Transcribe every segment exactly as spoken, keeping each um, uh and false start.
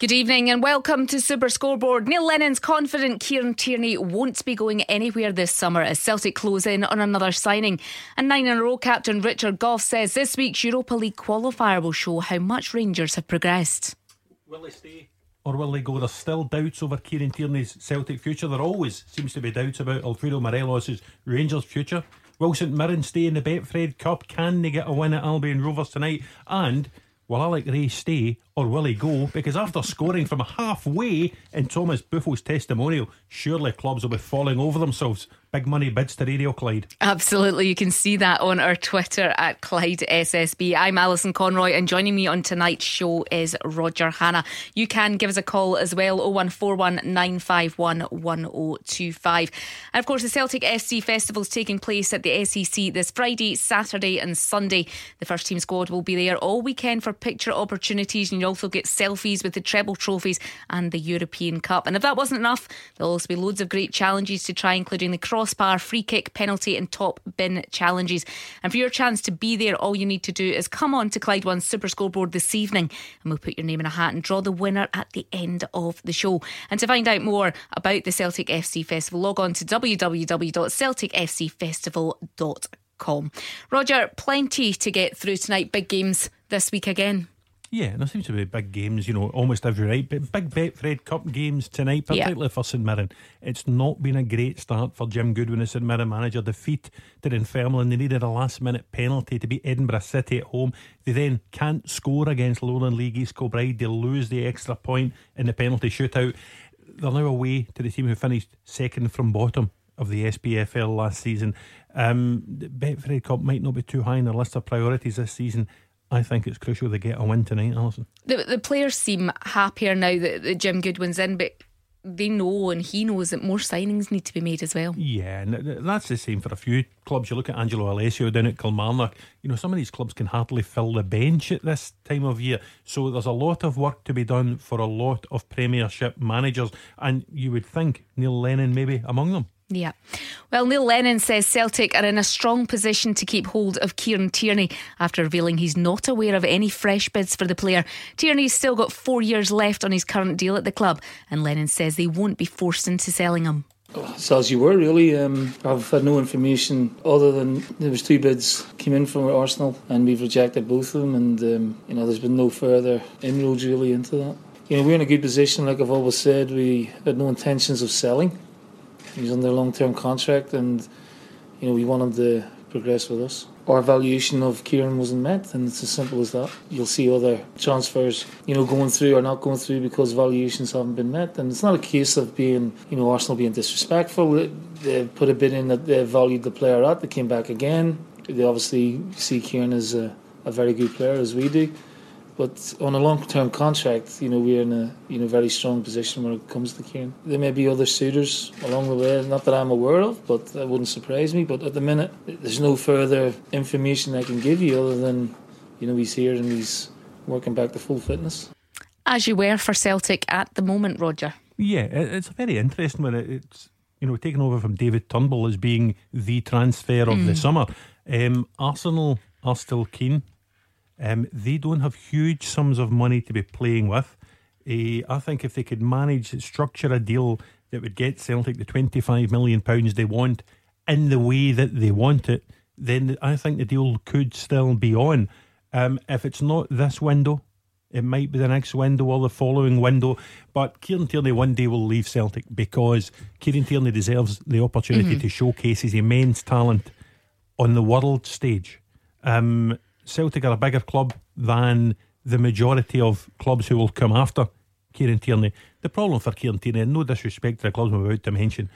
Good evening and welcome to Super Scoreboard. Neil Lennon's confident Kieran Tierney won't be going anywhere this summer as Celtic close in on another signing. And nine in a row captain Richard Goff says this week's Europa League qualifier will show how much Rangers have progressed. Will they stay or will they go? There's still doubts over Kieran Tierney's Celtic future. There always seems to be doubts about Alfredo Morelos' Rangers future. Will St Mirren stay in the Betfred Cup? Can they get a win at Albion Rovers tonight? And will Alec Ray stay or will he go? Because after scoring from halfway in Thomas Buffel's testimonial, surely clubs will be falling over themselves. Big money bids to Radio Clyde. Absolutely, you can see that on our Twitter at Clyde S S B. I'm Alison Conroy and joining me on tonight's show is Roger Hanna. You can give us a call as well, oh one four one, nine five one, one oh two five. And of course the Celtic F C Festival is taking place at the S E C this Friday, Saturday and Sunday. The first team squad will be there all weekend for picture opportunities, and you also get selfies with the treble trophies and the European Cup. And if that wasn't enough, there'll also be loads of great challenges to try, including the crossbar, free kick, penalty and top bin challenges. And for your chance to be there, all you need to do is come on to Clyde One's Super Scoreboard this evening and we'll put your name in a hat and draw the winner at the end of the show. And to find out more about the Celtic F C Festival, log on to w w w dot celtic f c festival dot com. Roger, plenty to get through tonight. Big games this week again. Yeah, there seems to be big games, you know, almost every night. But big Betfred Cup games tonight, particularly yeah. for St Mirren. It's not been a great start for Jim Goodwin as St Mirren manager. Defeat to Dunfermline, and they needed a last minute penalty to beat Edinburgh City at home. They then can't score against Lowland League East Kilbride. They lose the extra point in the penalty shootout. They're now away to the team who finished second from bottom of the S P F L last season. Um, the Betfred Cup might not be too high in their list of priorities this season. I think it's crucial they get a win tonight, Alison. The, the players seem happier now that, that Jim Goodwin's in, but they know and he knows that more signings need to be made as well. Yeah, and that's the same for a few clubs. You look at Angelo Alessio down at Kilmarnock. You know, some of these clubs can hardly fill the bench at this time of year. So there's a lot of work to be done for a lot of Premiership managers, and you would think Neil Lennon maybe among them. Yeah. Well, Neil Lennon says Celtic are in a strong position to keep hold of Kieran Tierney after revealing he's not aware of any fresh bids for the player. Tierney's still got four years left on his current deal at the club, and Lennon says they won't be forced into selling him. So as you were really, um, I've had no information other than there was two bids came in from Arsenal and we've rejected both of them, and um, you know, there's been no further inroads really into that. You know, we're in a good position, like I've always said. We had no intentions of selling. He's under a long-term contract, and you know we want him to progress with us. Our valuation of Kieran wasn't met, and it's as simple as that. You'll see other transfers, you know, going through or not going through because valuations haven't been met. And it's not a case of being, you know, Arsenal being disrespectful. They put a bid in that they valued the player at. They came back again. They obviously see Kieran as a, a very good player, as we do. But on a long-term contract, you know, we're in a you know very strong position when it comes to Kieran. There may be other suitors along the way, not that I'm aware of, but that wouldn't surprise me. But at the minute, there's no further information I can give you other than, you know, he's here and he's working back to full fitness. As you were for Celtic at the moment, Roger. Yeah, it's very interesting when it's, you know, taken over from David Turnbull as being the transfer of mm. the summer. Um, Arsenal are still keen. Um, they don't have huge sums of money to be playing with. uh, I think if they could manage, structure a deal that would get Celtic the twenty-five million pounds they want in the way that they want it, then I think the deal could still be on. um, If it's not this window, it might be the next window or the following window. But Kieran Tierney one day will leave Celtic, because Kieran Tierney deserves the opportunity mm-hmm. to showcase his immense talent on the world stage. Um Celtic are a bigger club than the majority of clubs who will come after Kieran Tierney. The problem for Kieran Tierney, and no disrespect to the clubs I'm about to mention,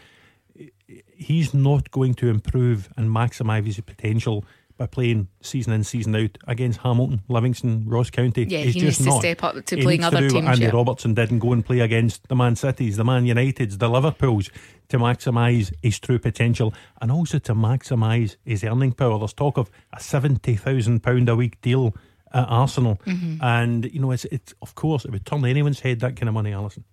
he's not going to improve and maximise his potential by playing season in, season out against Hamilton, Livingston, Ross County. Yeah, he's he just needs not. to step up to he playing needs to other do teams. What Andy yeah. Robertson did and go and play against the Man Cities, the Man Uniteds, the Liverpools, to maximise his true potential and also to maximise his earning power. There's talk of a seventy thousand pounds a week deal at Arsenal. Mm-hmm. And, you know, it's, it's of course, it would turn anyone's head, that kind of money, Alison.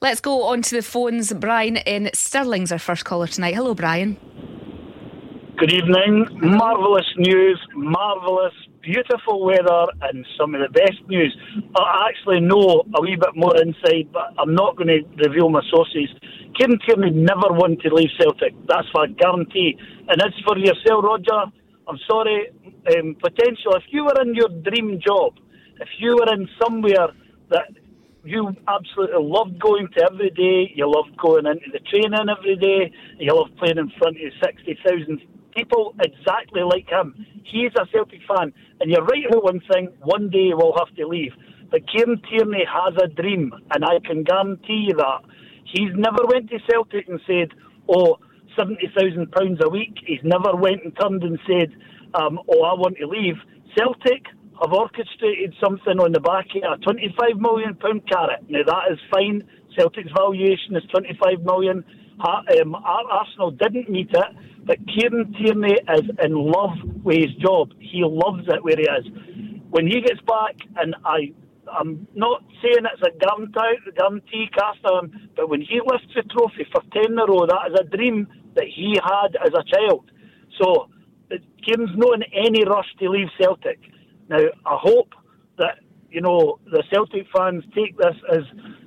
Let's go on to the phones. Brian in Stirling's our first caller tonight. Hello, Brian. Good evening. Marvellous news, marvellous, beautiful weather, and some of the best news. I actually know a wee bit more inside, but I'm not going to reveal my sources. Kieran Tierney never wanted to leave Celtic. That's for a guarantee. And as for yourself, Roger, I'm sorry, um, potential. If you were in your dream job, if you were in somewhere that you absolutely loved going to every day, you loved going into the training every day, you loved playing in front of sixty thousand people exactly like him. He is a Celtic fan. And you're right about one thing, one day he will have to leave. But Kieran Tierney has a dream, and I can guarantee you that. He's never went to Celtic and said, oh, seventy thousand pounds a week. He's never went and turned and said, um, oh, I want to leave. Celtic have orchestrated something on the back here, a twenty-five million pounds carrot. Now, that is fine. Celtic's valuation is twenty-five million pounds. Um, Arsenal didn't meet it, but Kieran Tierney is in love with his job. He loves it where he is. When he gets back, and I, I'm not saying it's a guarantee, guarantee cast on him, but when he lifts the trophy for ten in a row, that is a dream that he had as a child. So, Kieran's not in any rush to leave Celtic. Now, I hope that, you know, the Celtic fans take this as...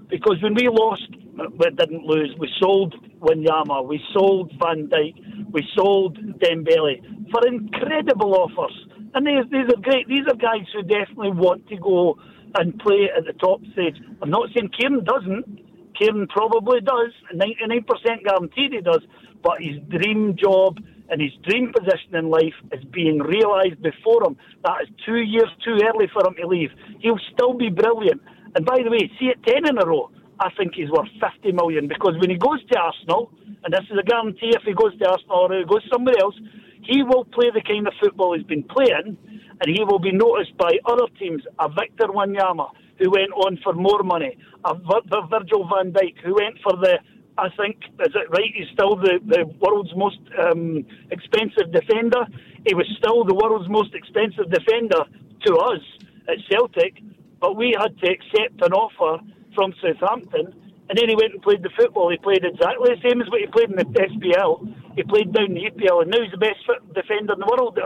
Because when we lost, we didn't lose. We sold Wanyama, we sold Van Dijk, we sold Dembele for incredible offers. And these, these are great. These are guys who definitely want to go and play at the top stage. I'm not saying Kieran doesn't. Kieran probably does. ninety-nine percent guaranteed he does. But his dream job and his dream position in life is being realised before him. That is two years too early for him to leave. He'll still be brilliant. And by the way, see it ten in a row, I think he's worth fifty million pounds, because when he goes to Arsenal, and this is a guarantee if he goes to Arsenal or he goes somewhere else, he will play the kind of football he's been playing, and he will be noticed by other teams. A Victor Wanyama, who went on for more money, a Virgil van Dijk, who went for the, I think, is it right, he's still the, the world's most um, expensive defender. He was still the world's most expensive defender to us at Celtic, but we had to accept an offer from Southampton, and then he went and played the football. He played exactly the same as what he played in the S P L. He played down in the E P L, and now he's the best defender in the world,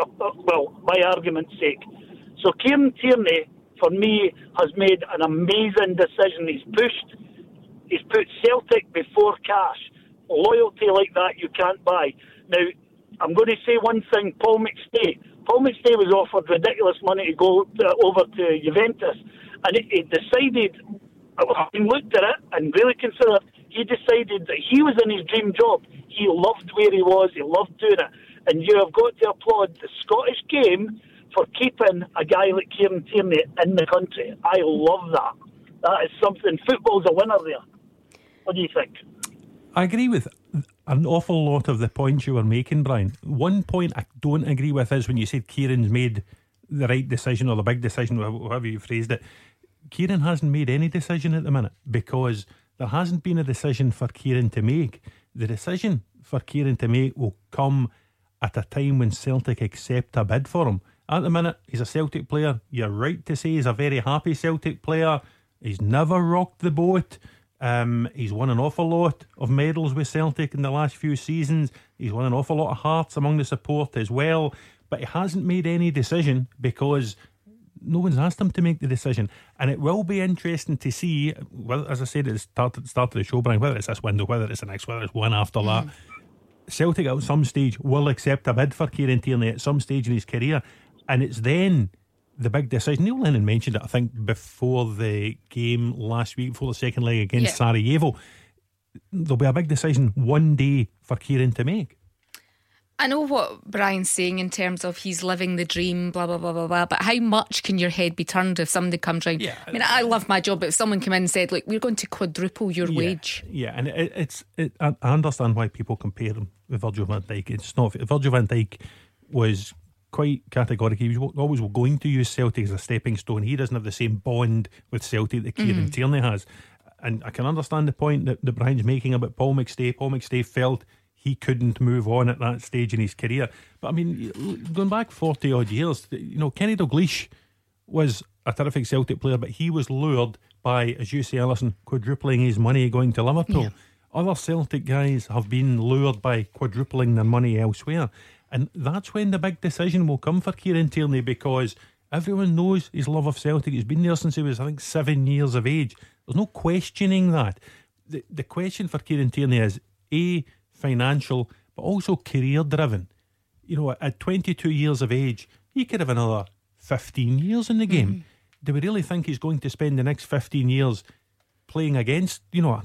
well, by argument's sake. So Kieran Tierney, for me, has made an amazing decision. He's pushed, he's put Celtic before cash. Loyalty like that you can't buy. Now, I'm going to say one thing, Paul McStay. Paul McStay was offered ridiculous money to go to, over to Juventus, and he decided, having looked at it and really considered, he decided that he was in his dream job. He loved where he was, he loved doing it. And you have got to applaud the Scottish game for keeping a guy like Kieran Tierney in the country. I love that. That is something. Football's a winner there. What do you think? I agree with an awful lot of the points you were making, Brian. One point I don't agree with is when you said Kieran's made the right decision or the big decision, however you phrased it. Kieran hasn't made any decision at the minute, because there hasn't been a decision for Kieran to make. The decision for Kieran to make will come at a time when Celtic accept a bid for him. At the minute, he's a Celtic player. You're right to say he's a very happy Celtic player. He's never rocked the boat. Um, he's won an awful lot of medals with Celtic in the last few seasons. He's won an awful lot of hearts among the support as well. But he hasn't made any decision because no one's asked him to make the decision. And it will be interesting to see, well, as I said at the start, at the start of the show, Brian, whether it's this window, whether it's the next, whether it's one after that, mm. Celtic at some stage will accept a bid for Kieran Tierney at some stage in his career. And it's then the big decision. Neil Lennon mentioned it, I think, before the game last week, before the second leg against yeah. Sarajevo. There'll be a big decision one day for Kieran to make. I know what Brian's saying in terms of he's living the dream, blah, blah, blah, blah, blah, but how much can your head be turned if somebody comes round? Yeah. I mean, I love my job, but if someone came in and said, look, we're going to quadruple your yeah, wage. Yeah, and it, it's it, I understand why people compare him with Virgil van Dijk. It's not... Virgil van Dijk was quite categorically, he was always going to use Celtic as a stepping stone. He doesn't have the same bond with Celtic that Kieran mm-hmm. Tierney has. And I can understand the point that, that Brian's making about Paul McStay. Paul McStay felt he couldn't move on at that stage in his career. But I mean, going back forty odd years, you know, Kenny Dalglish was a terrific Celtic player, but he was lured by, as you say, Alison, quadrupling his money going to Liverpool. Yeah. Other Celtic guys have been lured by quadrupling their money elsewhere. And that's when the big decision will come for Kieran Tierney, because everyone knows his love of Celtic. He's been there since he was, I think, seven years of age. There's no questioning that. The, the question for Kieran Tierney is, A, financial, but also career-driven. You know, at twenty-two years of age, he could have another fifteen years in the game. Mm-hmm. Do we really think he's going to spend the next fifteen years playing against, you know,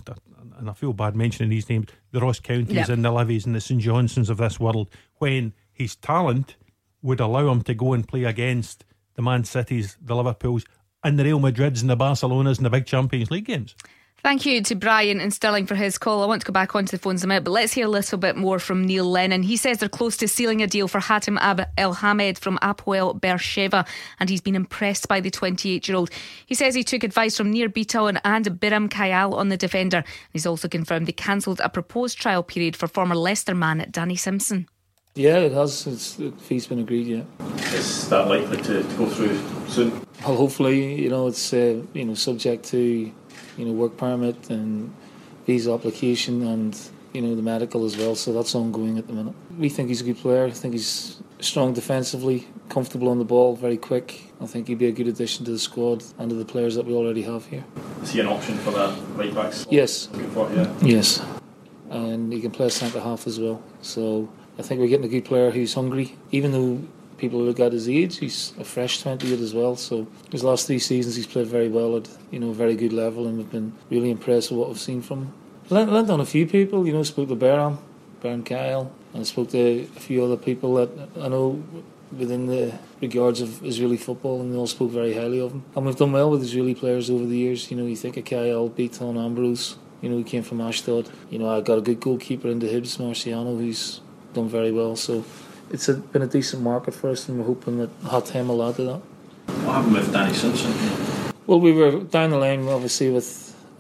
and I feel bad mentioning these names, the Ross Counties yep. and the Livies and the St Johnsons of this world, when his talent would allow him to go and play against the Man Cities, the Liverpools and the Real Madrids and the Barcelonas and the big Champions League games. Thank you to Brian and Sterling for his call. I want to go back onto the phones in a minute, but let's hear a little bit more from Neil Lennon. He says they're close to sealing a deal for Hatem Abd Elhamed from Apoel Beersheva, and he's been impressed by the twenty-eight-year-old. He says he took advice from Nir Bitton and Beram Kayal on the defender. He's also confirmed they cancelled a proposed trial period for former Leicester man Danny Simpson. Yeah, it has. It's, the fee's been agreed, yeah. Is that likely to go through soon? Well, hopefully, you know, it's uh, you know subject to... you know, work permit and visa application and, you know, the medical as well. So that's ongoing at the minute. We think he's a good player. I think he's strong defensively, comfortable on the ball, very quick. I think he'd be a good addition to the squad and to the players that we already have here. Is he an option for that right back slot? Yes. Good for, yeah. Yes. And he can play centre half as well. So I think we're getting a good player who's hungry. Even though people look at his age, he's a fresh twenty-eight as well, so his last three seasons he's played very well at, you know, a very good level, and we've been really impressed with what we've seen from him. Lent, lent on a few people, you know, spoke to Beram, Beram Kayal, and I spoke to a few other people that I know within the regards of Israeli football, and they all spoke very highly of him. And we've done well with Israeli players over the years, you know, you think of Kayal, Beaton, Ambrose, you know, he came from Ashdod. You know, I got a good goalkeeper into Hibs, Marciano, who's done very well, so... It's a, been a decent market for us, and we're hoping that Hatem will add to that. What happened with Danny Simpson? Well, we were down the line, obviously, with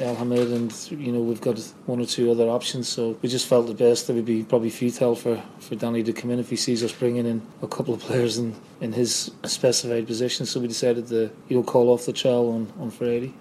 Elhamed, and you know we've got one or two other options. So we just felt the best that would be probably futile for, for Danny to come in if he sees us bringing in a couple of players in, in his specified position. So we decided to you know call off the trial on, on Friday.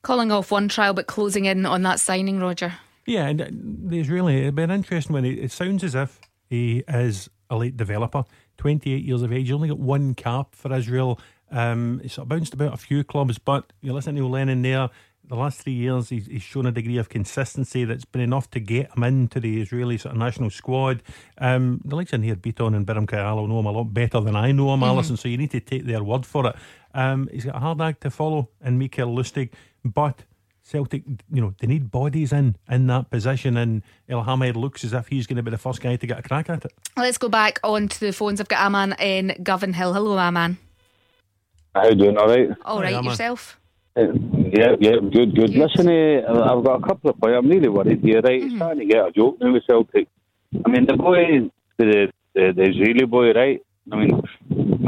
Calling off one trial, but closing in on that signing, Roger. Yeah, and there's really been interesting when it, it sounds as if he is a late developer, twenty-eight years of age. He only got one cap for Israel. Um, he's sort of bounced about a few clubs, but you listen to Lennon there. The last three years, he's, he's shown a degree of consistency that's been enough to get him into the Israeli sort of national squad. Um, the likes in here, Bitton and Beram Kayal, know him a lot better than I know him, mm-hmm. Alison. So you need to take their word for it. Um, he's got a hard act to follow in Mikael Lustig, but Celtic, you know, they need bodies in in that position, and Elhamed looks as if he's going to be the first guy to get a crack at it. Let's go back onto the phones. I've got Aman in Govan Hill. Hello, Aman. How you doing? All right. All right, Hi, yourself. Uh, yeah, yeah, good, good. Yes. Listen, uh, I've got a couple of players. I'm really worried here. Right, mm-hmm. It's starting to get a joke now with Celtic. I mean, the boy, the, the the Israeli boy, right? I mean,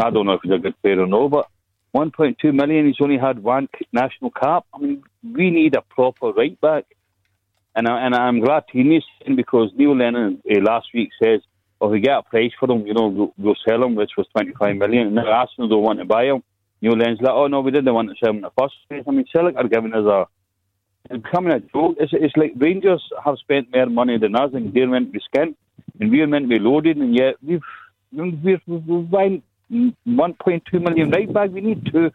I don't know if he's a good player or no, but one point two million, he's only had one national cap. I mean, we need a proper right back. And, I, and I'm glad Tierney's in, because Neil Lennon uh, last week says, oh, we get a price for him, you know, we'll, we'll sell him, which was twenty-five million. And now Arsenal don't want to buy him. Neil Lennon's like, oh, no, we didn't want to sell him in the first place. I mean, Celtic are giving us a... It's becoming a joke. It's, it's like Rangers have spent more money than us, and they're meant to be skint, and we're meant to be loaded, and yet we've... we've, we've, we've buying, one point two million right back. We need two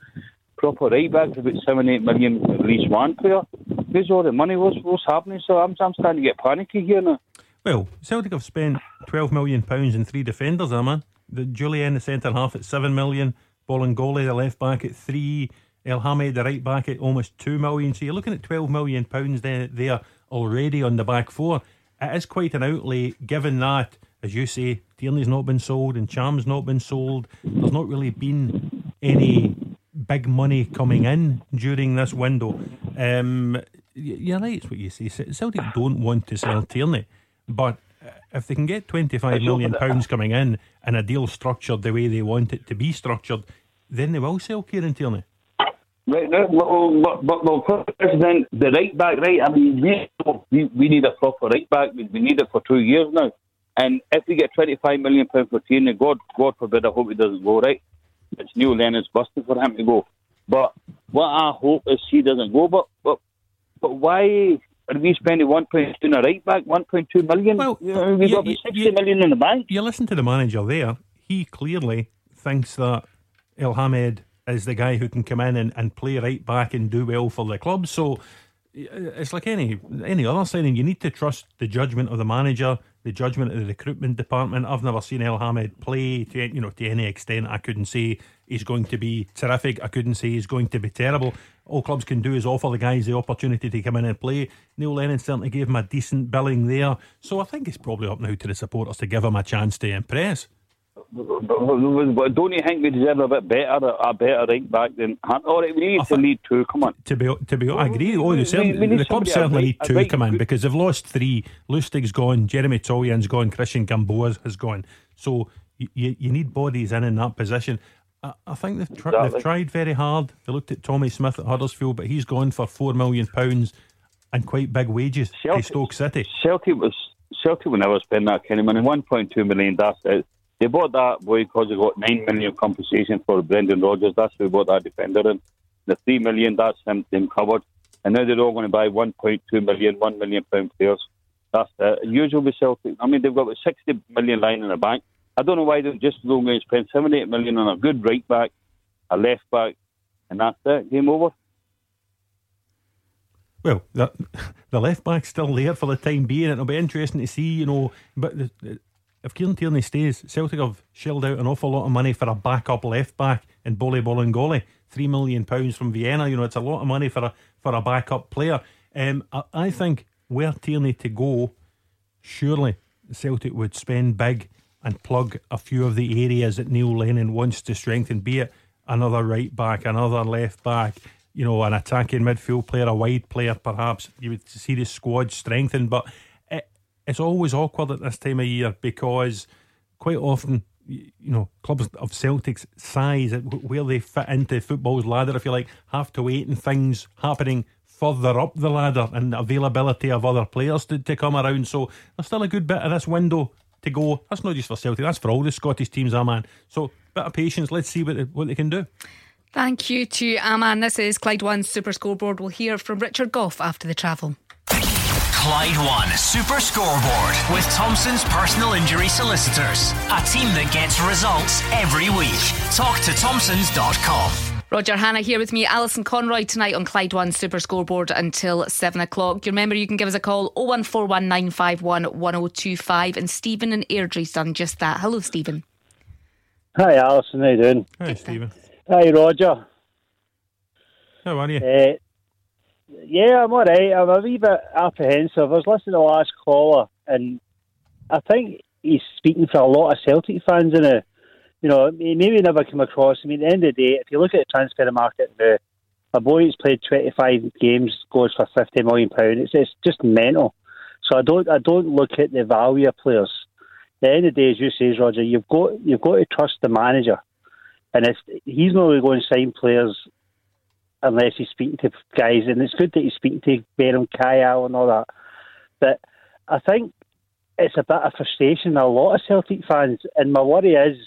proper right backs, about seven, eight million at least one player. Where's all the money? What's, what's happening? So I'm, I'm starting to get panicky here now. Well, Celtic have spent twelve million pounds in three defenders, eh, man? The Julian, the centre half, at seven million, Bolingoli, the left back, at three, Elhamed, the right back, at almost two million. So you're looking at twelve million pounds there, there already on the back four. It is quite an outlay, given that, as you say, Tierney's not been sold and Cham's not been sold. There's not really been any big money coming in during this window. Um, you're right, it's what you say. Celtic don't want to sell Tierney, but if they can get twenty-five million pounds coming in and a deal structured the way they want it to be structured, then they will sell Kieran Tierney. Right, no, but, but, but, but then the right back, right? I mean, we, we need a proper right back. We need it for two years now. And if we get twenty-five million pounds for Tierney, God, God forbid, I hope it doesn't go right. It's Neil Lennon's busted for him to go. But what I hope is he doesn't go. But but, but why are we spending one point two on a right back, one point two million? Well, you know, we've you, got you, sixty million in the bank. You listen to the manager there. He clearly thinks that Elhamed is the guy who can come in and, and play right back and do well for the club. So it's like any any other signing. You need to trust the judgment of the manager, the judgment of the recruitment department. I've never seen Elhamed play to, you know, to any extent. I couldn't say he's going to be terrific. I couldn't say he's going to be terrible. All clubs can do is offer the guys the opportunity to come in and play. Neil Lennon certainly gave him a decent billing there. So I think it's probably up now to the supporters to give him a chance to impress. But don't you think we deserve a bit better, a better right back than Hunt? All right, we need to lead two. Come on. To be, to be, I agree. Oh, we, certainly, we the club certainly need two. Come on, because they've lost three. Lustig's gone. Jeremy Tolyan's gone. Christian Gamboa has gone. So you you need bodies in in that position. I, I think they've, tri- exactly. they've tried very hard. They looked at Tommy Smith at Huddersfield, but he's gone for four million pounds and quite big wages Celtic, to Stoke City. Celtic was Celtic would never spend that kind of money. One point two million. That's it. They bought that boy because they got nine million compensation for Brendan Rodgers. That's who bought that defender in. The three million, that's him, him covered. And now they're all going to buy one point two million, one million pound players. That's it. Usual with Celtic. I mean, they've got a sixty million line in the bank. I don't know why they just go and spend seventy-eight million on a good right back, a left back, and that's it. Game over. Well, the, the left back's still there for the time being. It'll be interesting to see, you know, but. The, the, If Kieran Tierney stays, Celtic have shelled out an awful lot of money for a backup left back in Boli Bolingoli, three million pounds from Vienna. You know, it's a lot of money for a for a backup player. Um, I, I think were Tierney to go, surely Celtic would spend big and plug a few of the areas that Neil Lennon wants to strengthen. Be it another right back, another left back, you know, an attacking midfield player, a wide player, perhaps. You would see the squad strengthen, but. It's always awkward at this time of year because quite often, you know, clubs of Celtic's size, where they fit into football's ladder, if you like, have to wait and things happening further up the ladder and availability of other players to, to come around. So there's still a good bit of this window to go. That's not just for Celtic, that's for all the Scottish teams, Aman. So bit of patience, let's see what they, what they can do. Thank you to Aman. This is Clyde One's Super Scoreboard. We'll hear from Richard Goff after the travel. Clyde One Super Scoreboard with Thompson's Personal Injury Solicitors, a team that gets results every week. Talk to Thompsons dot com. Roger Hanna here with me, Alison Conroy, tonight on Clyde One Super Scoreboard until seven o'clock. You remember you can give us a call oh one four one nine five one one oh two five, and Stephen and Airdrie's done just that. Hello, Stephen. Hi, Alison. How you doing? Hi, Stephen. Hi, Roger. How are you? Uh, Yeah, I'm all right. I'm a wee bit apprehensive. I was listening to the last caller, and I think he's speaking for a lot of Celtic fans in it. You know, he maybe never came across. I mean, at the end of the day, if you look at the transfer market, the a boy who's played twenty-five games goes for fifty million pounds. It's, it's just mental. So I don't, I don't look at the value of players. At the end of the day, as you say, Roger, you've got, you've got to trust the manager, and it's, he's not really going to sign players. Unless he's speaking to guys, and it's good that he's speaking to Beram Kayal and all that. But I think it's a bit of frustration in a lot of Celtic fans, and my worry is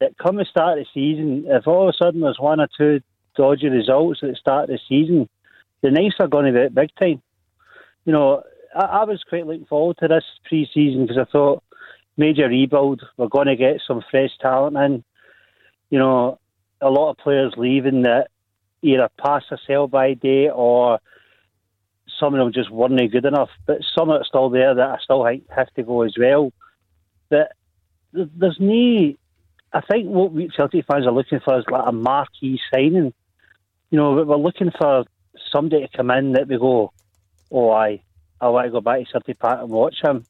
that come the start of the season, if all of a sudden there's one or two dodgy results at the start of the season, the Knights are going to be at big time. You know, I, I was quite looking forward to this pre-season because I thought, major rebuild, we're going to get some fresh talent in. You know, a lot of players leaving that either pass a sell-by date or some of them just weren't good enough. But some are still there that I still think have to go as well. But there's no... I think what we Celtic fans are looking for is like a marquee signing. You know, we're looking for somebody to come in that we go, oh, I, I want to go back to Celtic Park and watch him.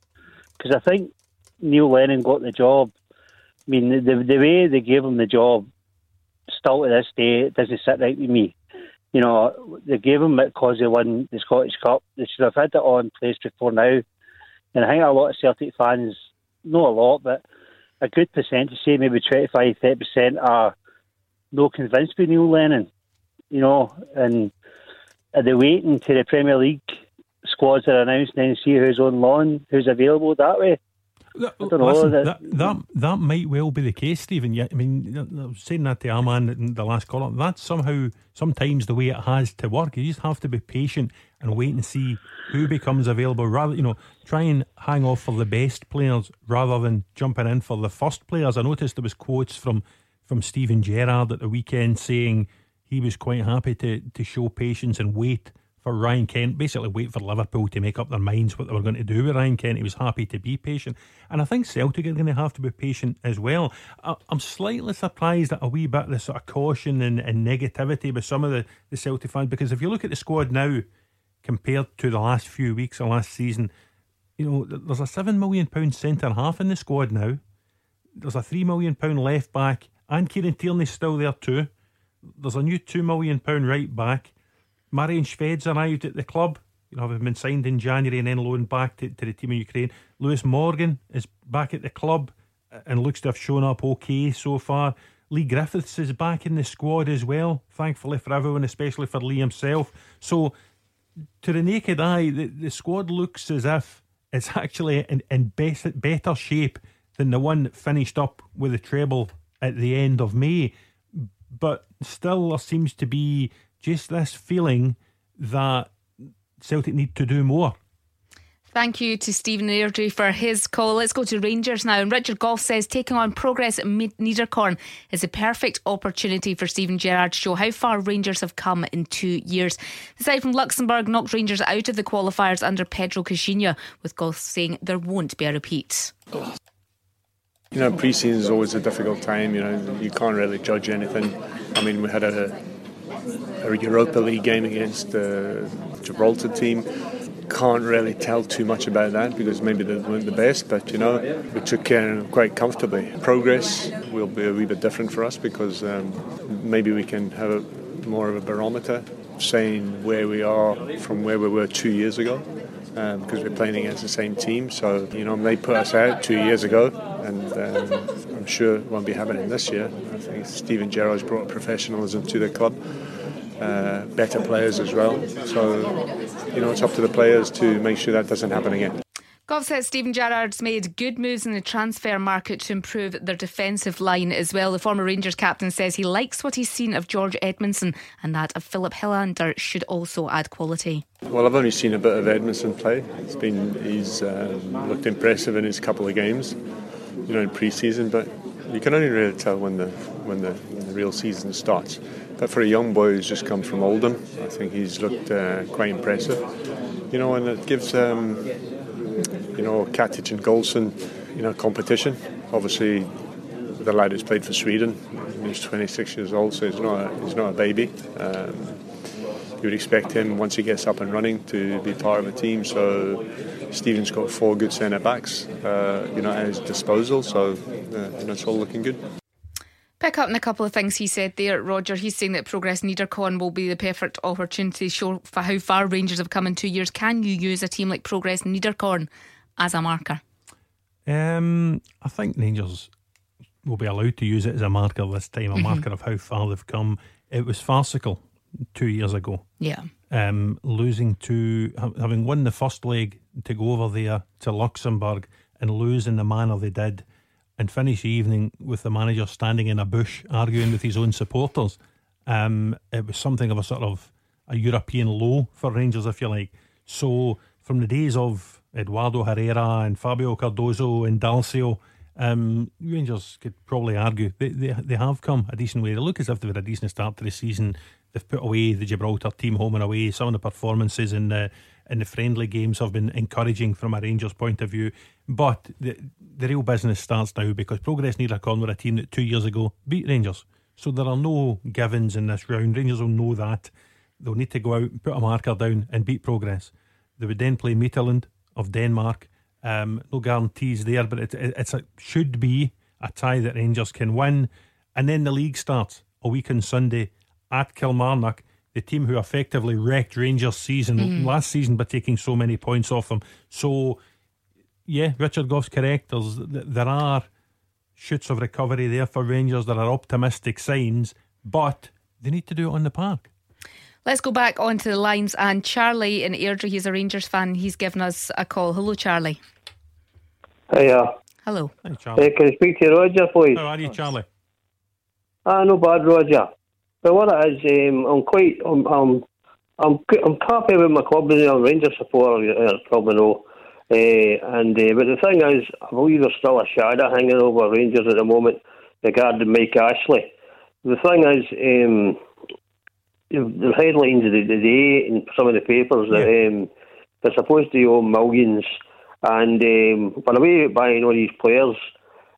Because I think Neil Lennon got the job. I mean, the, the way they gave him the job, still to this day, it doesn't sit right with me. You know, they gave him it because they won the Scottish Cup. They should have had it all in place before now. And I think a lot of Celtic fans, not a lot, but a good percentage, say maybe twenty-five to thirty percent, are not convinced by Neil Lennon. You know, and they're waiting till the Premier League squads are announced and then see who's on loan, who's available that way. I don't know. Listen, that, that that might well be the case, Stephen. Yeah, I mean, I was saying that to Arman in the last call. That's somehow sometimes the way it has to work. You just have to be patient and wait and see who becomes available. Rather, you know, try and hang off for the best players rather than jumping in for the first players. I noticed there was quotes from from Stephen Gerrard at the weekend saying he was quite happy to to show patience and wait for Ryan Kent, basically wait for Liverpool to make up their minds what they were going to do with Ryan Kent. He was happy to be patient, and I think Celtic are going to have to be patient as well. I, I'm slightly surprised at a wee bit of the sort of caution and, and negativity by some of the, the Celtic fans, because if you look at the squad now compared to the last few weeks or last season, you know, there's a seven million pounds centre-half in the squad now, there's a three million pounds left-back, and Kieran Tierney's still there too, there's a new two million pounds right-back, Marian Šved's arrived at the club, you know, having been signed in January and then loaned back to, to the team in Ukraine. Lewis Morgan is back at the club and looks to have shown up okay so far. Lee Griffiths is back in the squad as well, thankfully for everyone, especially for Lee himself. So, to the naked eye, the, the squad looks as if it's actually in, in best, better shape than the one that finished up with the treble at the end of May. But still, there seems to be just this feeling that Celtic need to do more. Thank you to Stephen Airdrie for his call. Let's go to Rangers now. And Richard Goff says taking on Progrès Niederkorn is a perfect opportunity for Stephen Gerrard to show how far Rangers have come in two years. The side from Luxembourg knocked Rangers out of the qualifiers under Pedro Caixinha, with Goff saying there won't be a repeat. You know, pre-season is always a difficult time. You know, you can't really judge anything. I mean, we had a... a Europa League game against the Gibraltar team. Can't really tell too much about that because maybe they weren't the best, but you know, we took care of quite comfortably. Progress will be a wee bit different for us because um, maybe we can have a, more of a barometer saying where we are from where we were two years ago, um, because we're playing against the same team. So, you know, they put us out two years ago, and um, I'm sure it won't be happening this year. I think Stephen Gerrard's brought professionalism to the club. Uh, better players as well, so you know, it's up to the players to make sure that doesn't happen again. Goff says Stephen Gerrard's made good moves in the transfer market to improve their defensive line as well. The former Rangers captain says he likes what he's seen of George Edmondson, and that of Filip Helander should also add quality. Well, I've only seen a bit of Edmondson play. It's been he's um, looked impressive in his couple of games, you know, in pre-season, but you can only really tell when the when the, when the real season starts. But for a young boy who's just come from Oldham, I think he's looked uh, quite impressive. You know, and it gives, um, you know, Katic and Goldson, you know, competition. Obviously, the lad who's played for Sweden, he's twenty-six years old, so he's not a, he's not a baby. Um, you would expect him, once he gets up and running, to be part of a team. So Stephen's got four good centre-backs, uh, you know, at his disposal. So, uh, you know, it's all looking good. Pick up on a couple of things he said there, Roger. He's saying that Progrès Niederkorn will be the perfect opportunity to show for how far Rangers have come in two years. Can you use a team like Progrès Niederkorn as a marker? Um, I think Rangers will be allowed to use it as a marker this time, a mm-hmm. marker of how far they've come. It was farcical two years ago. Yeah. Um, losing to, having won the first leg to go over there to Luxembourg and lose in the manner they did, and finish the evening with the manager standing in a bush arguing with his own supporters. Um, it was something of a sort of a European low for Rangers, if you like. So from the days of Eduardo Herrera and Fabio Cardozo and D'Alessio, um, Rangers could probably argue they, they they have come a decent way. They look as if they've had a decent start to the season. They've put away the Gibraltar team home and away. Some of the performances in the in the friendly games have been encouraging from a Rangers point of view. But the the real business starts now, because Progrès Niederkorn were a team that two years ago beat Rangers. So there are no givens in this round. Rangers will know that. They'll need to go out, put a marker down and beat Progrès. They would then play Mitterland of Denmark. Um, no guarantees there, but it, it it's a, should be a tie that Rangers can win. And then the league starts a week on Sunday at Kilmarnock, the team who effectively wrecked Rangers' season mm. last season by taking so many points off them. So, yeah, Richard Goff's correct. There's, there are shoots of recovery there for Rangers. There are optimistic signs, but they need to do it on the park. Let's go back onto the lines, and Charlie in Airdrie, he's a Rangers fan. He's given us a call. Hello, Charlie. Hiya. Hello. Hey, Charlie. Hey, can I speak to you, Roger, please? How are you, Charlie? Ah, no bad, Roger. But what it is, um, I'm quite, I'm, I'm, I'm, I'm happy with my club. I'm a Rangers supporter, you probably know. Uh, and uh, but the thing is, I believe there's still a shadow hanging over Rangers at the moment regarding Mike Ashley. The thing is, um, the headlines of the day in some of the papers yeah. that um, they're supposed to owe millions, and um, by the way, buying all these players.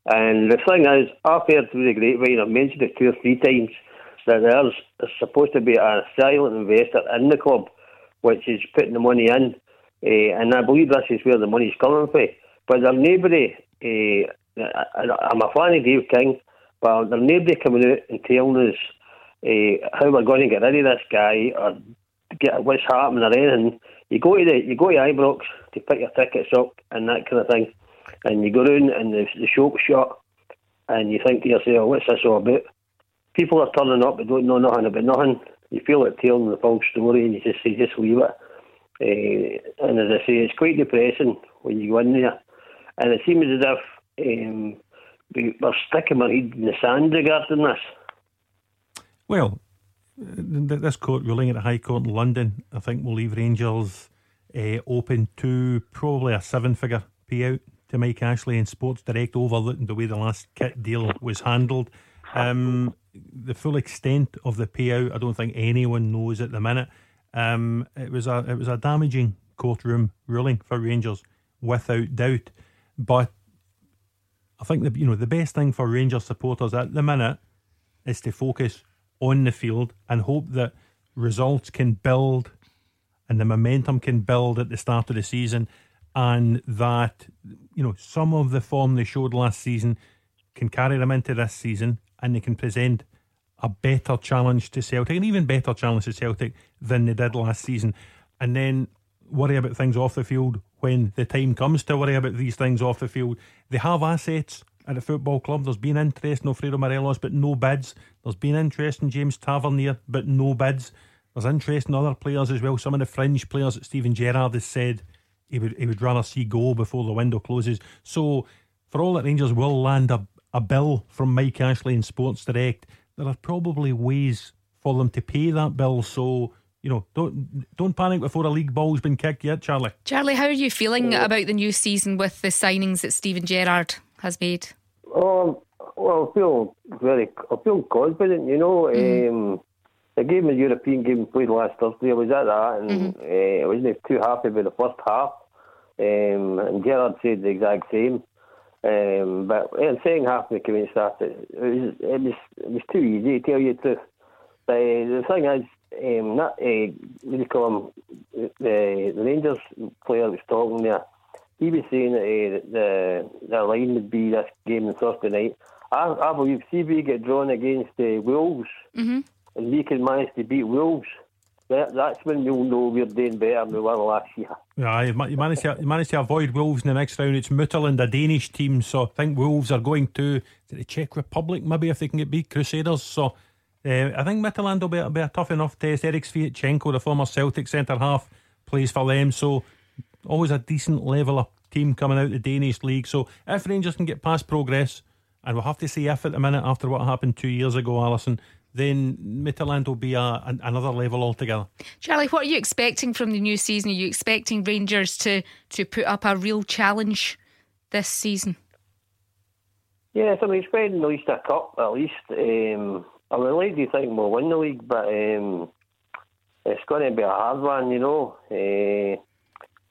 And the thing is, I've heard through the grapevine, I've mentioned it two or three times, that there's supposed to be a silent investor in the club, which is putting the money in, uh, and I believe this is where the money's coming from. But there's nobody, uh, I'm a fan of Dave King, but there's nobody coming out and telling us uh, how we're going to get rid of this guy, or get what's happening or anything. You go to the, you go to Ibrox to pick your tickets up and that kind of thing, and you go round and the, the shop's shut, and you think to yourself, what's this all about? People are turning up, they don't know nothing about nothing. You feel like telling the full story and you just say, just leave it. Uh, and as I say, it's quite depressing when you go in there. And it seems as if um, we're sticking our head in the sand regarding this. Well, this court ruling at the High Court in London, I think will leave Rangers uh, open to probably a seven-figure payout to Mike Ashley and Sports Direct over the way the last kit deal was handled. Um... The full extent of the payout, I don't think anyone knows at the minute. Um, it was a it was a damaging courtroom ruling for Rangers, without doubt. But I think the you know the best thing for Rangers supporters at the minute is to focus on the field and hope that results can build and the momentum can build at the start of the season, and that you know some of the form they showed last season can carry them into this season. And they can present a better challenge to Celtic, an even better challenge to Celtic than they did last season. And then worry about things off the field when the time comes to worry about these things off the field. They have assets at the football club. There's been interest in Alfredo Morelos, but no bids. There's been interest in James Tavernier, but no bids. There's interest in other players as well. Some of the fringe players that Stephen Gerrard has said he would, he would rather see go before the window closes. So for all that, Rangers will land a A bill from Mike Ashley and Sports Direct. There are probably ways for them to pay that bill. So, you know, don't don't panic before a league ball's been kicked yet, Charlie. Charlie, how are you feeling uh, about the new season with the signings that Stephen Gerrard has made? Um, well, I feel very, I feel confident. You know, mm-hmm. um, the game, the European game played last Thursday, I was at that, and mm-hmm. uh, I wasn't too happy with the first half. Um, and Gerrard said the exact same. Um, but in saying half the community started, it was, it was it was too easy to tell you the truth. But, uh, the thing is, um, that uh, what do you call him? The, the Rangers player was talking there. He was saying that uh, the the line would be this game on Thursday night. I, I believe if we get drawn against the uh, Wolves, mm-hmm. and we can manage to beat Wolves, that, that's when we'll know we're doing better than we were last year. Yeah, you managed to you managed to avoid Wolves in the next round. It's Mitterland, a Danish team, so I think Wolves are going to, to the Czech Republic, maybe, if they can get beat Crusaders. So uh, I think Mitterland will be, will be a tough enough test. Erik Sviatchenko, the former Celtic centre half, plays for them, so always a decent level of team coming out of the Danish league. So if Rangers can get past Progress, and we'll have to see if at the minute after what happened two years ago, Alison, then Mitterland will be a, an, another level altogether. Charlie, what are you expecting from the new season? Are you expecting Rangers to, to put up a real challenge this season? Yes, I'm expecting at least a cup, at least. Um, I would like to think we'll win the league, but um, it's going to be a hard one, you know. Uh,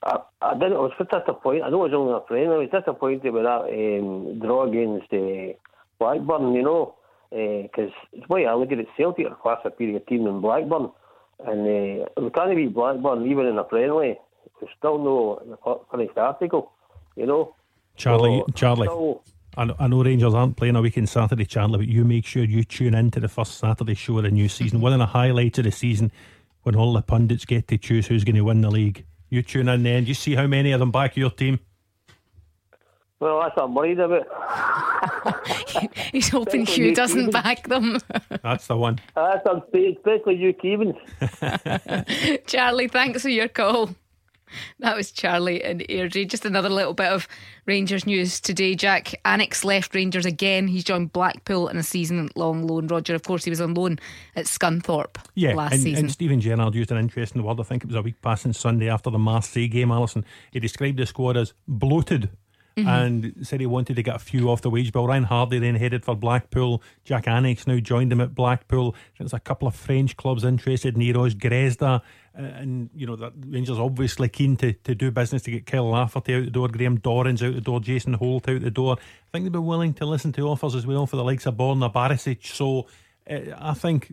I, I didn't. I was disappointed. I know it was only a friend. I was disappointed with that um, draw against uh, Blackburn, you know. Because uh, the way I look at it, Celtic are a far superior team than Blackburn, and uh, we can't beat Blackburn even in a friendly. We still know the finished article, you know. Charlie, so, Charlie, still, I, know, I know Rangers aren't playing a weekend Saturday, Charlie, but you make sure you tune in to the first Saturday show of the new season. One of the highlights of the season, when all the pundits get to choose who's going to win the league. You tune in then. You see how many of them back your team. Well, that's what I'm worried about. He's hoping especially Hugh Duke doesn't Evans. Back them. That's the one. That's especially you, Kevin. Charlie, thanks for your call. That was Charlie and Airdrie. Just another little bit of Rangers news today, Jack. Annex left Rangers again. He's joined Blackpool in a season-long loan. Roger, of course, he was on loan at Scunthorpe yeah, last and, season. And Stephen Gerrard used an interesting word. I think it was a week passing Sunday after the Marseille game, Alison. He described the squad as bloated. Mm-hmm. And said he wanted to get a few off the wage bill. Ryan Hardy then headed for Blackpool. Jack Annex now joined him at Blackpool. There's a couple of French clubs interested, Nero's, Grezda, and you know the Rangers obviously keen to, to do business, to get Kyle Lafferty out the door, Graham Dorans out the door, Jason Holt out the door. I think they'd be willing to listen to offers as well for the likes of Borna Barisic. So uh, I think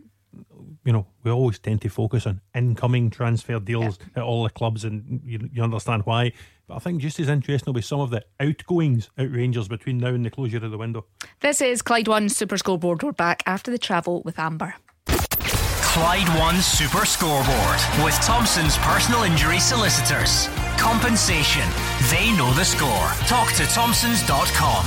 you know we always tend to focus on incoming transfer deals yeah. at all the clubs, and you, you understand why. I think just as interesting will be some of the outgoings at Rangers between now and the closure of the window. This is Clyde One Super Scoreboard. We're back after the travel with Amber. Clyde One Super Scoreboard with Thompson's personal injury solicitors. Compensation. They know the score. Talk to Thompsons dot com.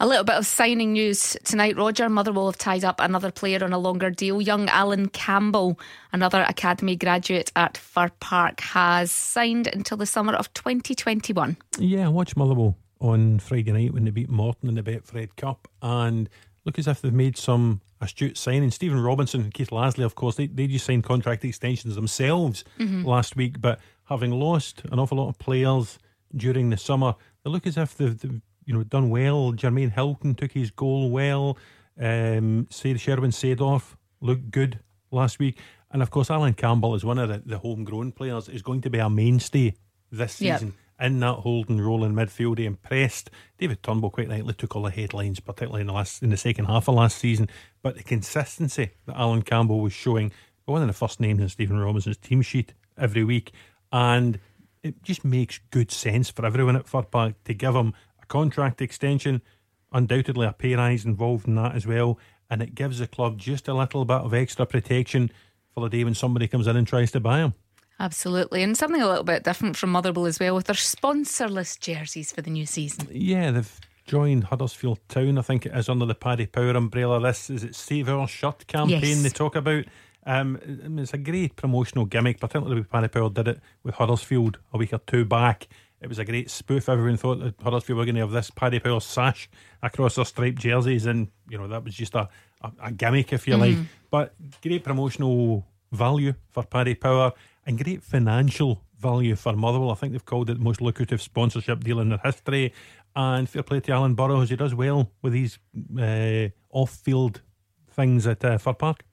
A little bit of signing news tonight, Roger. Motherwell have tied up another player on a longer deal. Young Alan Campbell, another academy graduate at Fir Park, has signed until the summer of twenty twenty-one. Yeah, I watched Motherwell on Friday night when they beat Morton in the Betfred Cup, and look as if they've made some astute signing. Stephen Robinson and Keith Lasley, of course, they, they just signed contract extensions themselves mm-hmm. last week, but having lost an awful lot of players during the summer, they look as if they've, they've You know, done well. Jermaine Hilton took his goal well. Um, Sherwin Seedorf looked good last week. And of course, Alan Campbell is one of the, the homegrown players, is going to be a mainstay this season yep. in that holding role in midfield. He impressed. David Turnbull quite rightly took all the headlines, particularly in the last in the second half of last season. But the consistency that Alan Campbell was showing, one of the first names in Stephen Robinson's team sheet every week. And it just makes good sense for everyone at Fir Park to give him contract extension, undoubtedly a pay rise involved in that as well, and it gives the club just a little bit of extra protection for the day when somebody comes in and tries to buy him. Absolutely, and something a little bit different from Motherwell as well with their sponsorless jerseys for the new season. Yeah, they've joined Huddersfield Town, I think it is, under the Paddy Power umbrella. This is it, Save Our Shirt campaign yes. they talk about. Um, it's a great promotional gimmick, particularly Paddy Power did it with Huddersfield a week or two back. It was a great spoof. Everyone thought that Huddersfield were going to have this Paddy Power sash across their striped jerseys, and you know that was just a, a, a gimmick, if you mm-hmm. like. But great promotional value for Paddy Power and great financial value for Motherwell. I think they've called it the most lucrative sponsorship deal in their history. And fair play to Alan Burrows, who does well with these uh, off-field things at uh, Fir Park.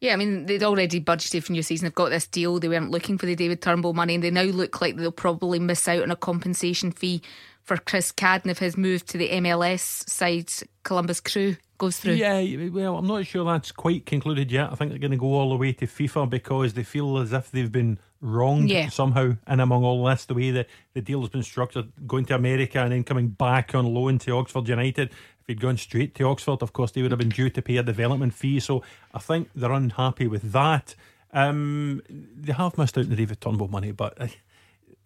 Yeah, I mean, they'd already budgeted for new season. They've got this deal. They weren't looking for the David Turnbull money, and they now look like they'll probably miss out on a compensation fee for Chris Cadden if his move to the M L S side, Columbus Crew, goes through. Yeah, well, I'm not sure that's quite concluded yet. I think they're going to go all the way to FIFA because they feel as if they've been wronged yeah. somehow in among all this, the way that the deal has been structured, going to America and then coming back on loan to Oxford United. If he'd gone straight to Oxford, of course, they would have been due to pay a development fee. So I think they're unhappy with that. Um, they have missed out on the David Turnbull money, but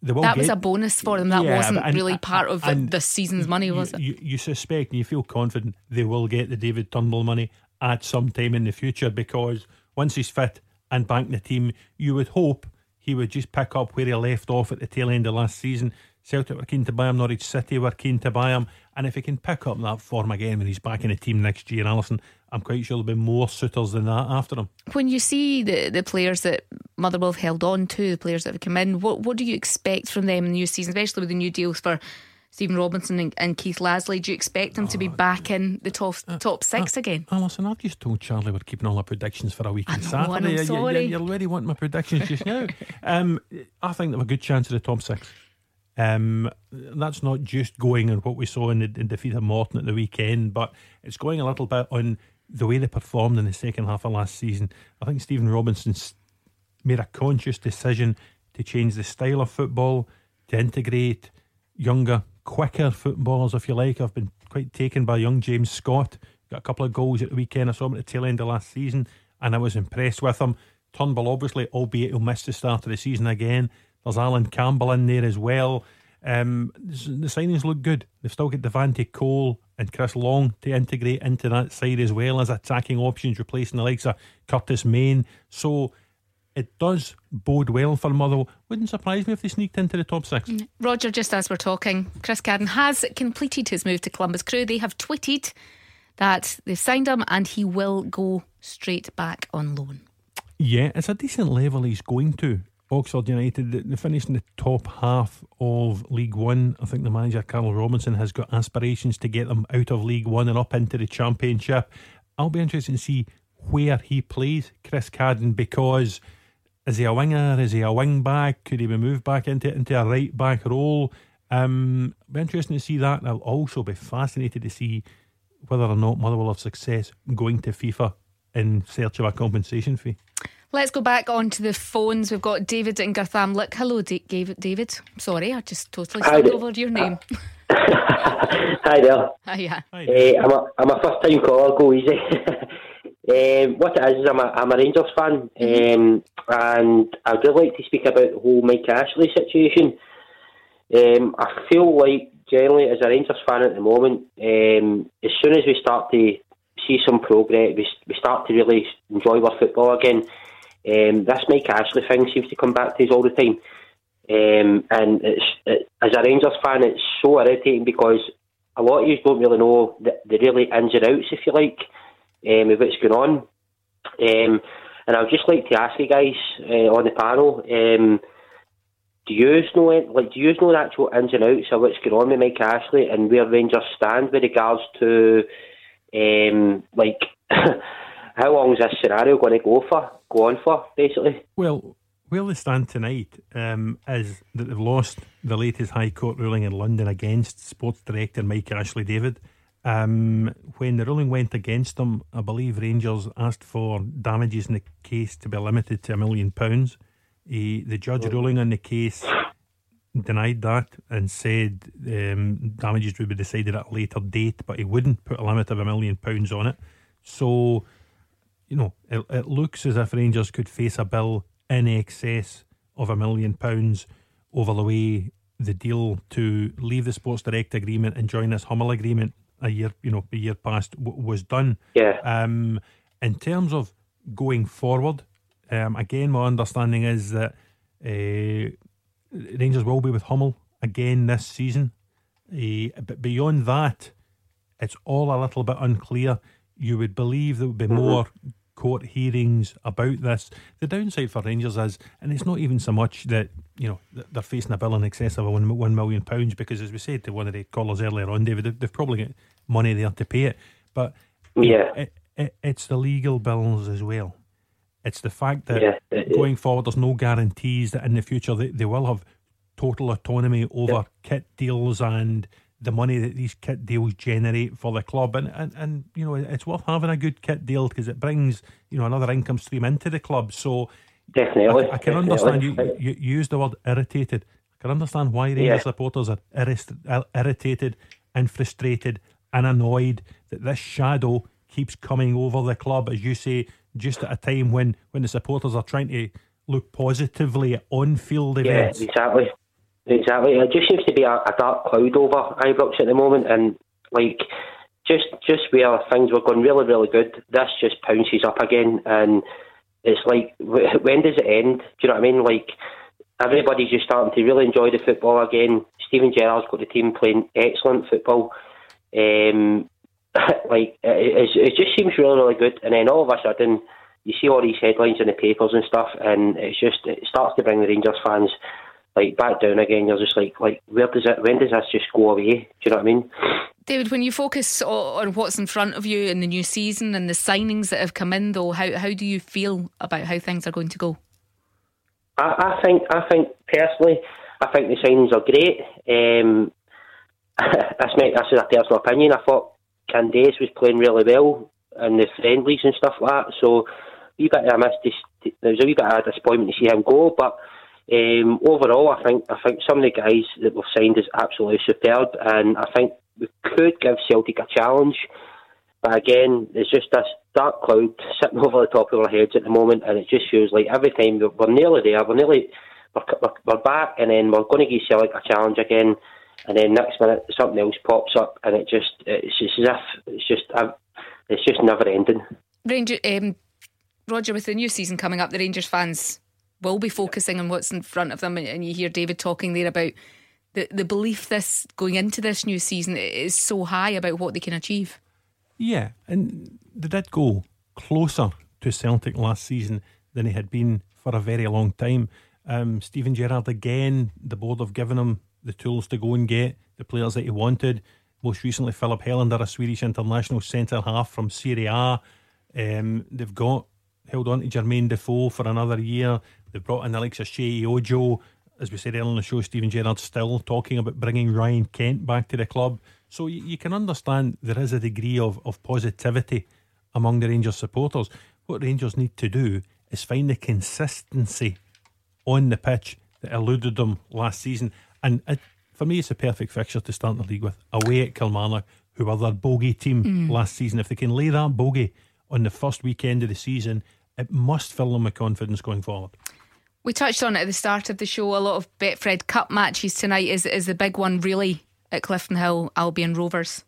they will that get... was a bonus for them. That yeah, wasn't and, really part of the, the season's money, was you, it? You, you suspect and you feel confident they will get the David Turnbull money at some time in the future, because once he's fit and back in the team, you would hope he would just pick up where he left off at the tail end of last season. Celtic were keen to buy him, Norwich City were keen to buy him, and if he can pick up that form again when he's back in the team next year, Alison, I'm quite sure there'll be more suitors than that after him. When you see the, the players that Motherwell have held on to, the players that have come in, what, what do you expect from them in the new season, especially with the new deals for Stephen Robinson and, and Keith Lasley? Do you expect them oh, to be back in the top uh, top six uh, again? Alison, I've just told Charlie we're keeping all our predictions for a week on Saturday. I'm sorry. You, you, you're already wanting my predictions just now. um, I think they have a good chance of the top six. Um, that's not just going on what we saw in the in defeat of Morton at the weekend, but it's going a little bit on the way they performed in the second half of last season. I think Stephen Robinson made a conscious decision to change the style of football, to integrate younger, quicker footballers, if you like. I've been quite taken by young James Scott. Got a couple of goals at the weekend. I saw him at the tail end of last season, and I was impressed with him. Turnbull, obviously, albeit he'll miss the start of the season again. There's Alan Campbell in there as well. Um, the signings look good. They've still got Devante Cole and Chris Long to integrate into that side as well as attacking options, replacing the likes of Curtis Main. So it does bode well for Motherwell. Wouldn't surprise me if they sneaked into the top six. Roger, just as we're talking, Chris Cadden has completed his move to Columbus Crew. They have tweeted that they've signed him and he will go straight back on loan. Yeah, it's a decent level he's going to. Oxford United, they finished in the top half of League One. I think the manager Carl Robinson has got aspirations to get them out of League One and up into the Championship. I'll be interested to see where he plays, Chris Cadden, because is he a winger, is he a wing back, could he be moved back into into a right back role? Um, be interesting to see that. And I'll also be fascinated to see whether or not Motherwell have success going to FIFA in search of a compensation fee. Let's go back onto the phones. We've got David in Garthamlock. Hello, D- David. Sorry, I just totally slipped over your name. Uh, hi there. Hiya. Hi. Uh, I'm a I'm a first time caller. Go easy. um, what it is is I'm a I'm a Rangers fan, um, and I'd really like to speak about the whole Mike Ashley situation. Um, I feel like generally as a Rangers fan at the moment, um, as soon as we start to see some progress, we we start to really enjoy our football again. Um, this Mike Ashley thing seems to come back to us all the time, um, and it's, it, as a Rangers fan, it's so irritating because a lot of you don't really know the, the really ins and outs, if you like, um, of what's going on. Um, and I'd just like to ask you guys uh, on the panel: um, do you know it? Like, do you know the actual ins and outs of what's going on with Mike Ashley and where Rangers stand with regards to, um, like? How long is this scenario going to go for? Go on for, basically? Well, where they stand tonight um, is that they've lost the latest High Court ruling in London against Sports Director Mike Ashley, David. Um, when the ruling went against them, I believe Rangers asked for damages in the case to be limited to a million pounds. He, the judge oh. ruling on the case denied that and said um, damages would be decided at a later date, but he wouldn't put a limit of a million pounds on it. So, you know, it, it looks as if Rangers could face a bill in excess of a million pounds over the way the deal to leave the Sports Direct agreement and join this Hummel agreement a year, you know, a year past w- was done. Yeah. Um, in terms of going forward, um, again, my understanding is that uh, Rangers will be with Hummel again this season. Uh, but beyond that, it's all a little bit unclear. You would believe there would be mm-hmm. more court hearings about this. The downside for Rangers is, and it's not even so much that, you know, they're facing a bill in excess of one million pounds, because as we said to one of the callers earlier on, David, they've probably got money there to pay it. But yeah, it, it, it's the legal bills as well. It's the fact that yeah. going forward there's no guarantees that in the future they, they will have total autonomy over yeah. kit deals and the money that these kit deals generate for the club. And, and, and you know, it's worth having a good kit deal because it brings, you know, another income stream into the club. So definitely, I, I can definitely. understand you, you use the word irritated. I can understand why Rangers yeah. supporters are irri- irritated and frustrated and annoyed that this shadow keeps coming over the club, as you say, just at a time when, when the supporters are trying to look positively at on-field events. Yeah, exactly. Exactly, it just seems to be a, a dark cloud over Ibrox at the moment, and like just just where things were going really, really good, this just pounces up again, and it's like, when does it end? Do you know what I mean? Like, everybody's just starting to really enjoy the football again. Stephen Gerrard's got the team playing excellent football. Um, like it, it just seems really, really good, and then all of a sudden you see all these headlines in the papers and stuff, and it's just it starts to bring the Rangers fans, like, back down again. You're just like, like, where does it? When does this just go away? Do you know what I mean? David, when you focus on, on what's in front of you in the new season and the signings that have come in, though, how how do you feel about how things are going to go? I, I think, I think personally, I think the signings are great. Um, that's my that's a personal opinion. I thought Candace was playing really well in the friendlies and stuff like that. So, a wee bit of a miss. There was a wee bit of a disappointment to see him go, but. Um, overall, I think I think some of the guys that we've signed is absolutely superb, and I think we could give Celtic a challenge. But again, it's just this dark cloud sitting over the top of our heads at the moment, and it just feels like every time we're, we're nearly there, we're nearly we're, we're, we're back, and then we're going to give Celtic a challenge again, and then next minute something else pops up, and it just it's just as if it's just it's just never ending. Ranger, um, Roger, with the new season coming up, the Rangers fans will be focusing on what's in front of them. And you hear David talking there about the, the belief this going into this new season is so high about what they can achieve. Yeah, and they did go closer to Celtic last season than he had been for a very long time. Um, Stephen Gerrard, again, the board have given him the tools to go and get the players that he wanted. Most recently, Filip Helander, a Swedish international centre-half from Serie A. Um, they've got held on to Jermaine Defoe for another year. They've brought in the likes of Shea Ojo. As we said earlier on the show, Stephen Gerrard's still talking about bringing Ryan Kent back to the club. So you, you can understand there is a degree of, of positivity among the Rangers supporters. What Rangers need to do is find the consistency on the pitch that eluded them last season. And it, for me, it's a perfect fixture to start the league with, away at Kilmarnock, who were their bogey team mm. last season. If they can lay that bogey on the first weekend of the season, it must fill them with confidence going forward. We touched on it at the start of the show. A lot of Betfred Cup matches tonight. Is is the big one really at Clifton Hill, Albion Rovers?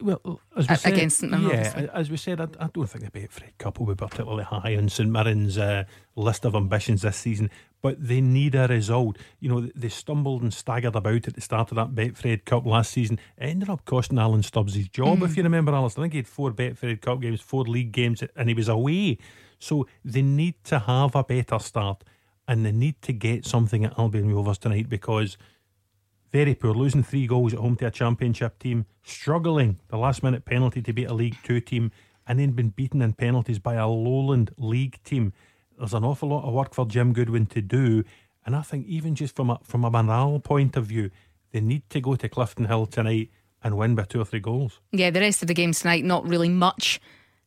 Well, as we a- said, against Saint Mirren, yeah, obviously. As we said, I, I don't think the Betfred Cup will be particularly high on Saint Mirren's uh, list of ambitions this season. But they need a result. You know, they stumbled and staggered about at the start of that Betfred Cup last season. It ended up costing Alan Stubbs his job, mm. if you remember, Alice. I think he had four Betfred Cup games, four league games, and he was away. So they need to have a better start, and they need to get something at Albion Rovers tonight, because very poor, losing three goals at home to a championship team, struggling the last minute penalty to beat a League Two team, and then been beaten in penalties by a lowland league team. There's an awful lot of work for Jim Goodwin to do, and I think even just from a, from a morale point of view, they need to go to Clifton Hill tonight and win by two or three goals. Yeah, the rest of the game tonight, not really much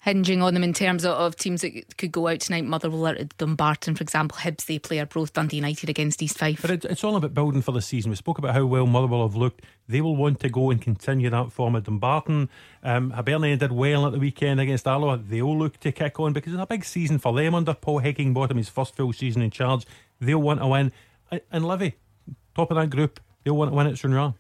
hinging on them in terms of, of teams that could go out tonight. Motherwell at Dumbarton, for example. Hibs, they play both Dundee United against East Fife. But it, it's all about building for the season. We spoke about how well Motherwell have looked. They will want to go and continue that form at Dumbarton. Um, Hibernian did well at the weekend against Alloa. They'll look to kick on, because it's a big season for them under Paul Heckingbottom, his first full season in charge. They'll want to win. And Livy, top of that group, they'll want to win at Shinra.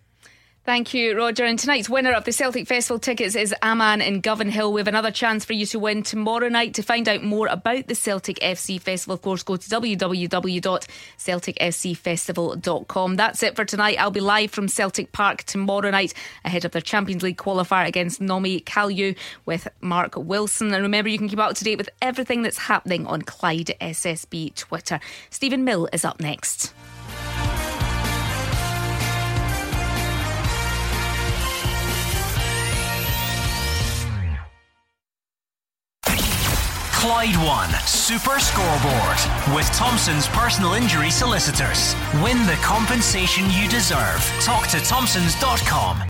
Thank you, Roger. And tonight's winner of the Celtic Festival tickets is Aman in Govan Hill. We have another chance for you to win tomorrow night. To find out more about the Celtic F C Festival, of course, go to w w w dot celtic f c festival dot com. That's it for tonight. I'll be live from Celtic Park tomorrow night ahead of their Champions League qualifier against Nomi Kalju with Mark Wilson. And remember, you can keep up to date with everything that's happening on Clyde S S B Twitter. Stephen Mill is up next. Clyde One Super Scoreboard with Thompson's Personal Injury Solicitors. Win the compensation you deserve. Talk to thompsons dot com.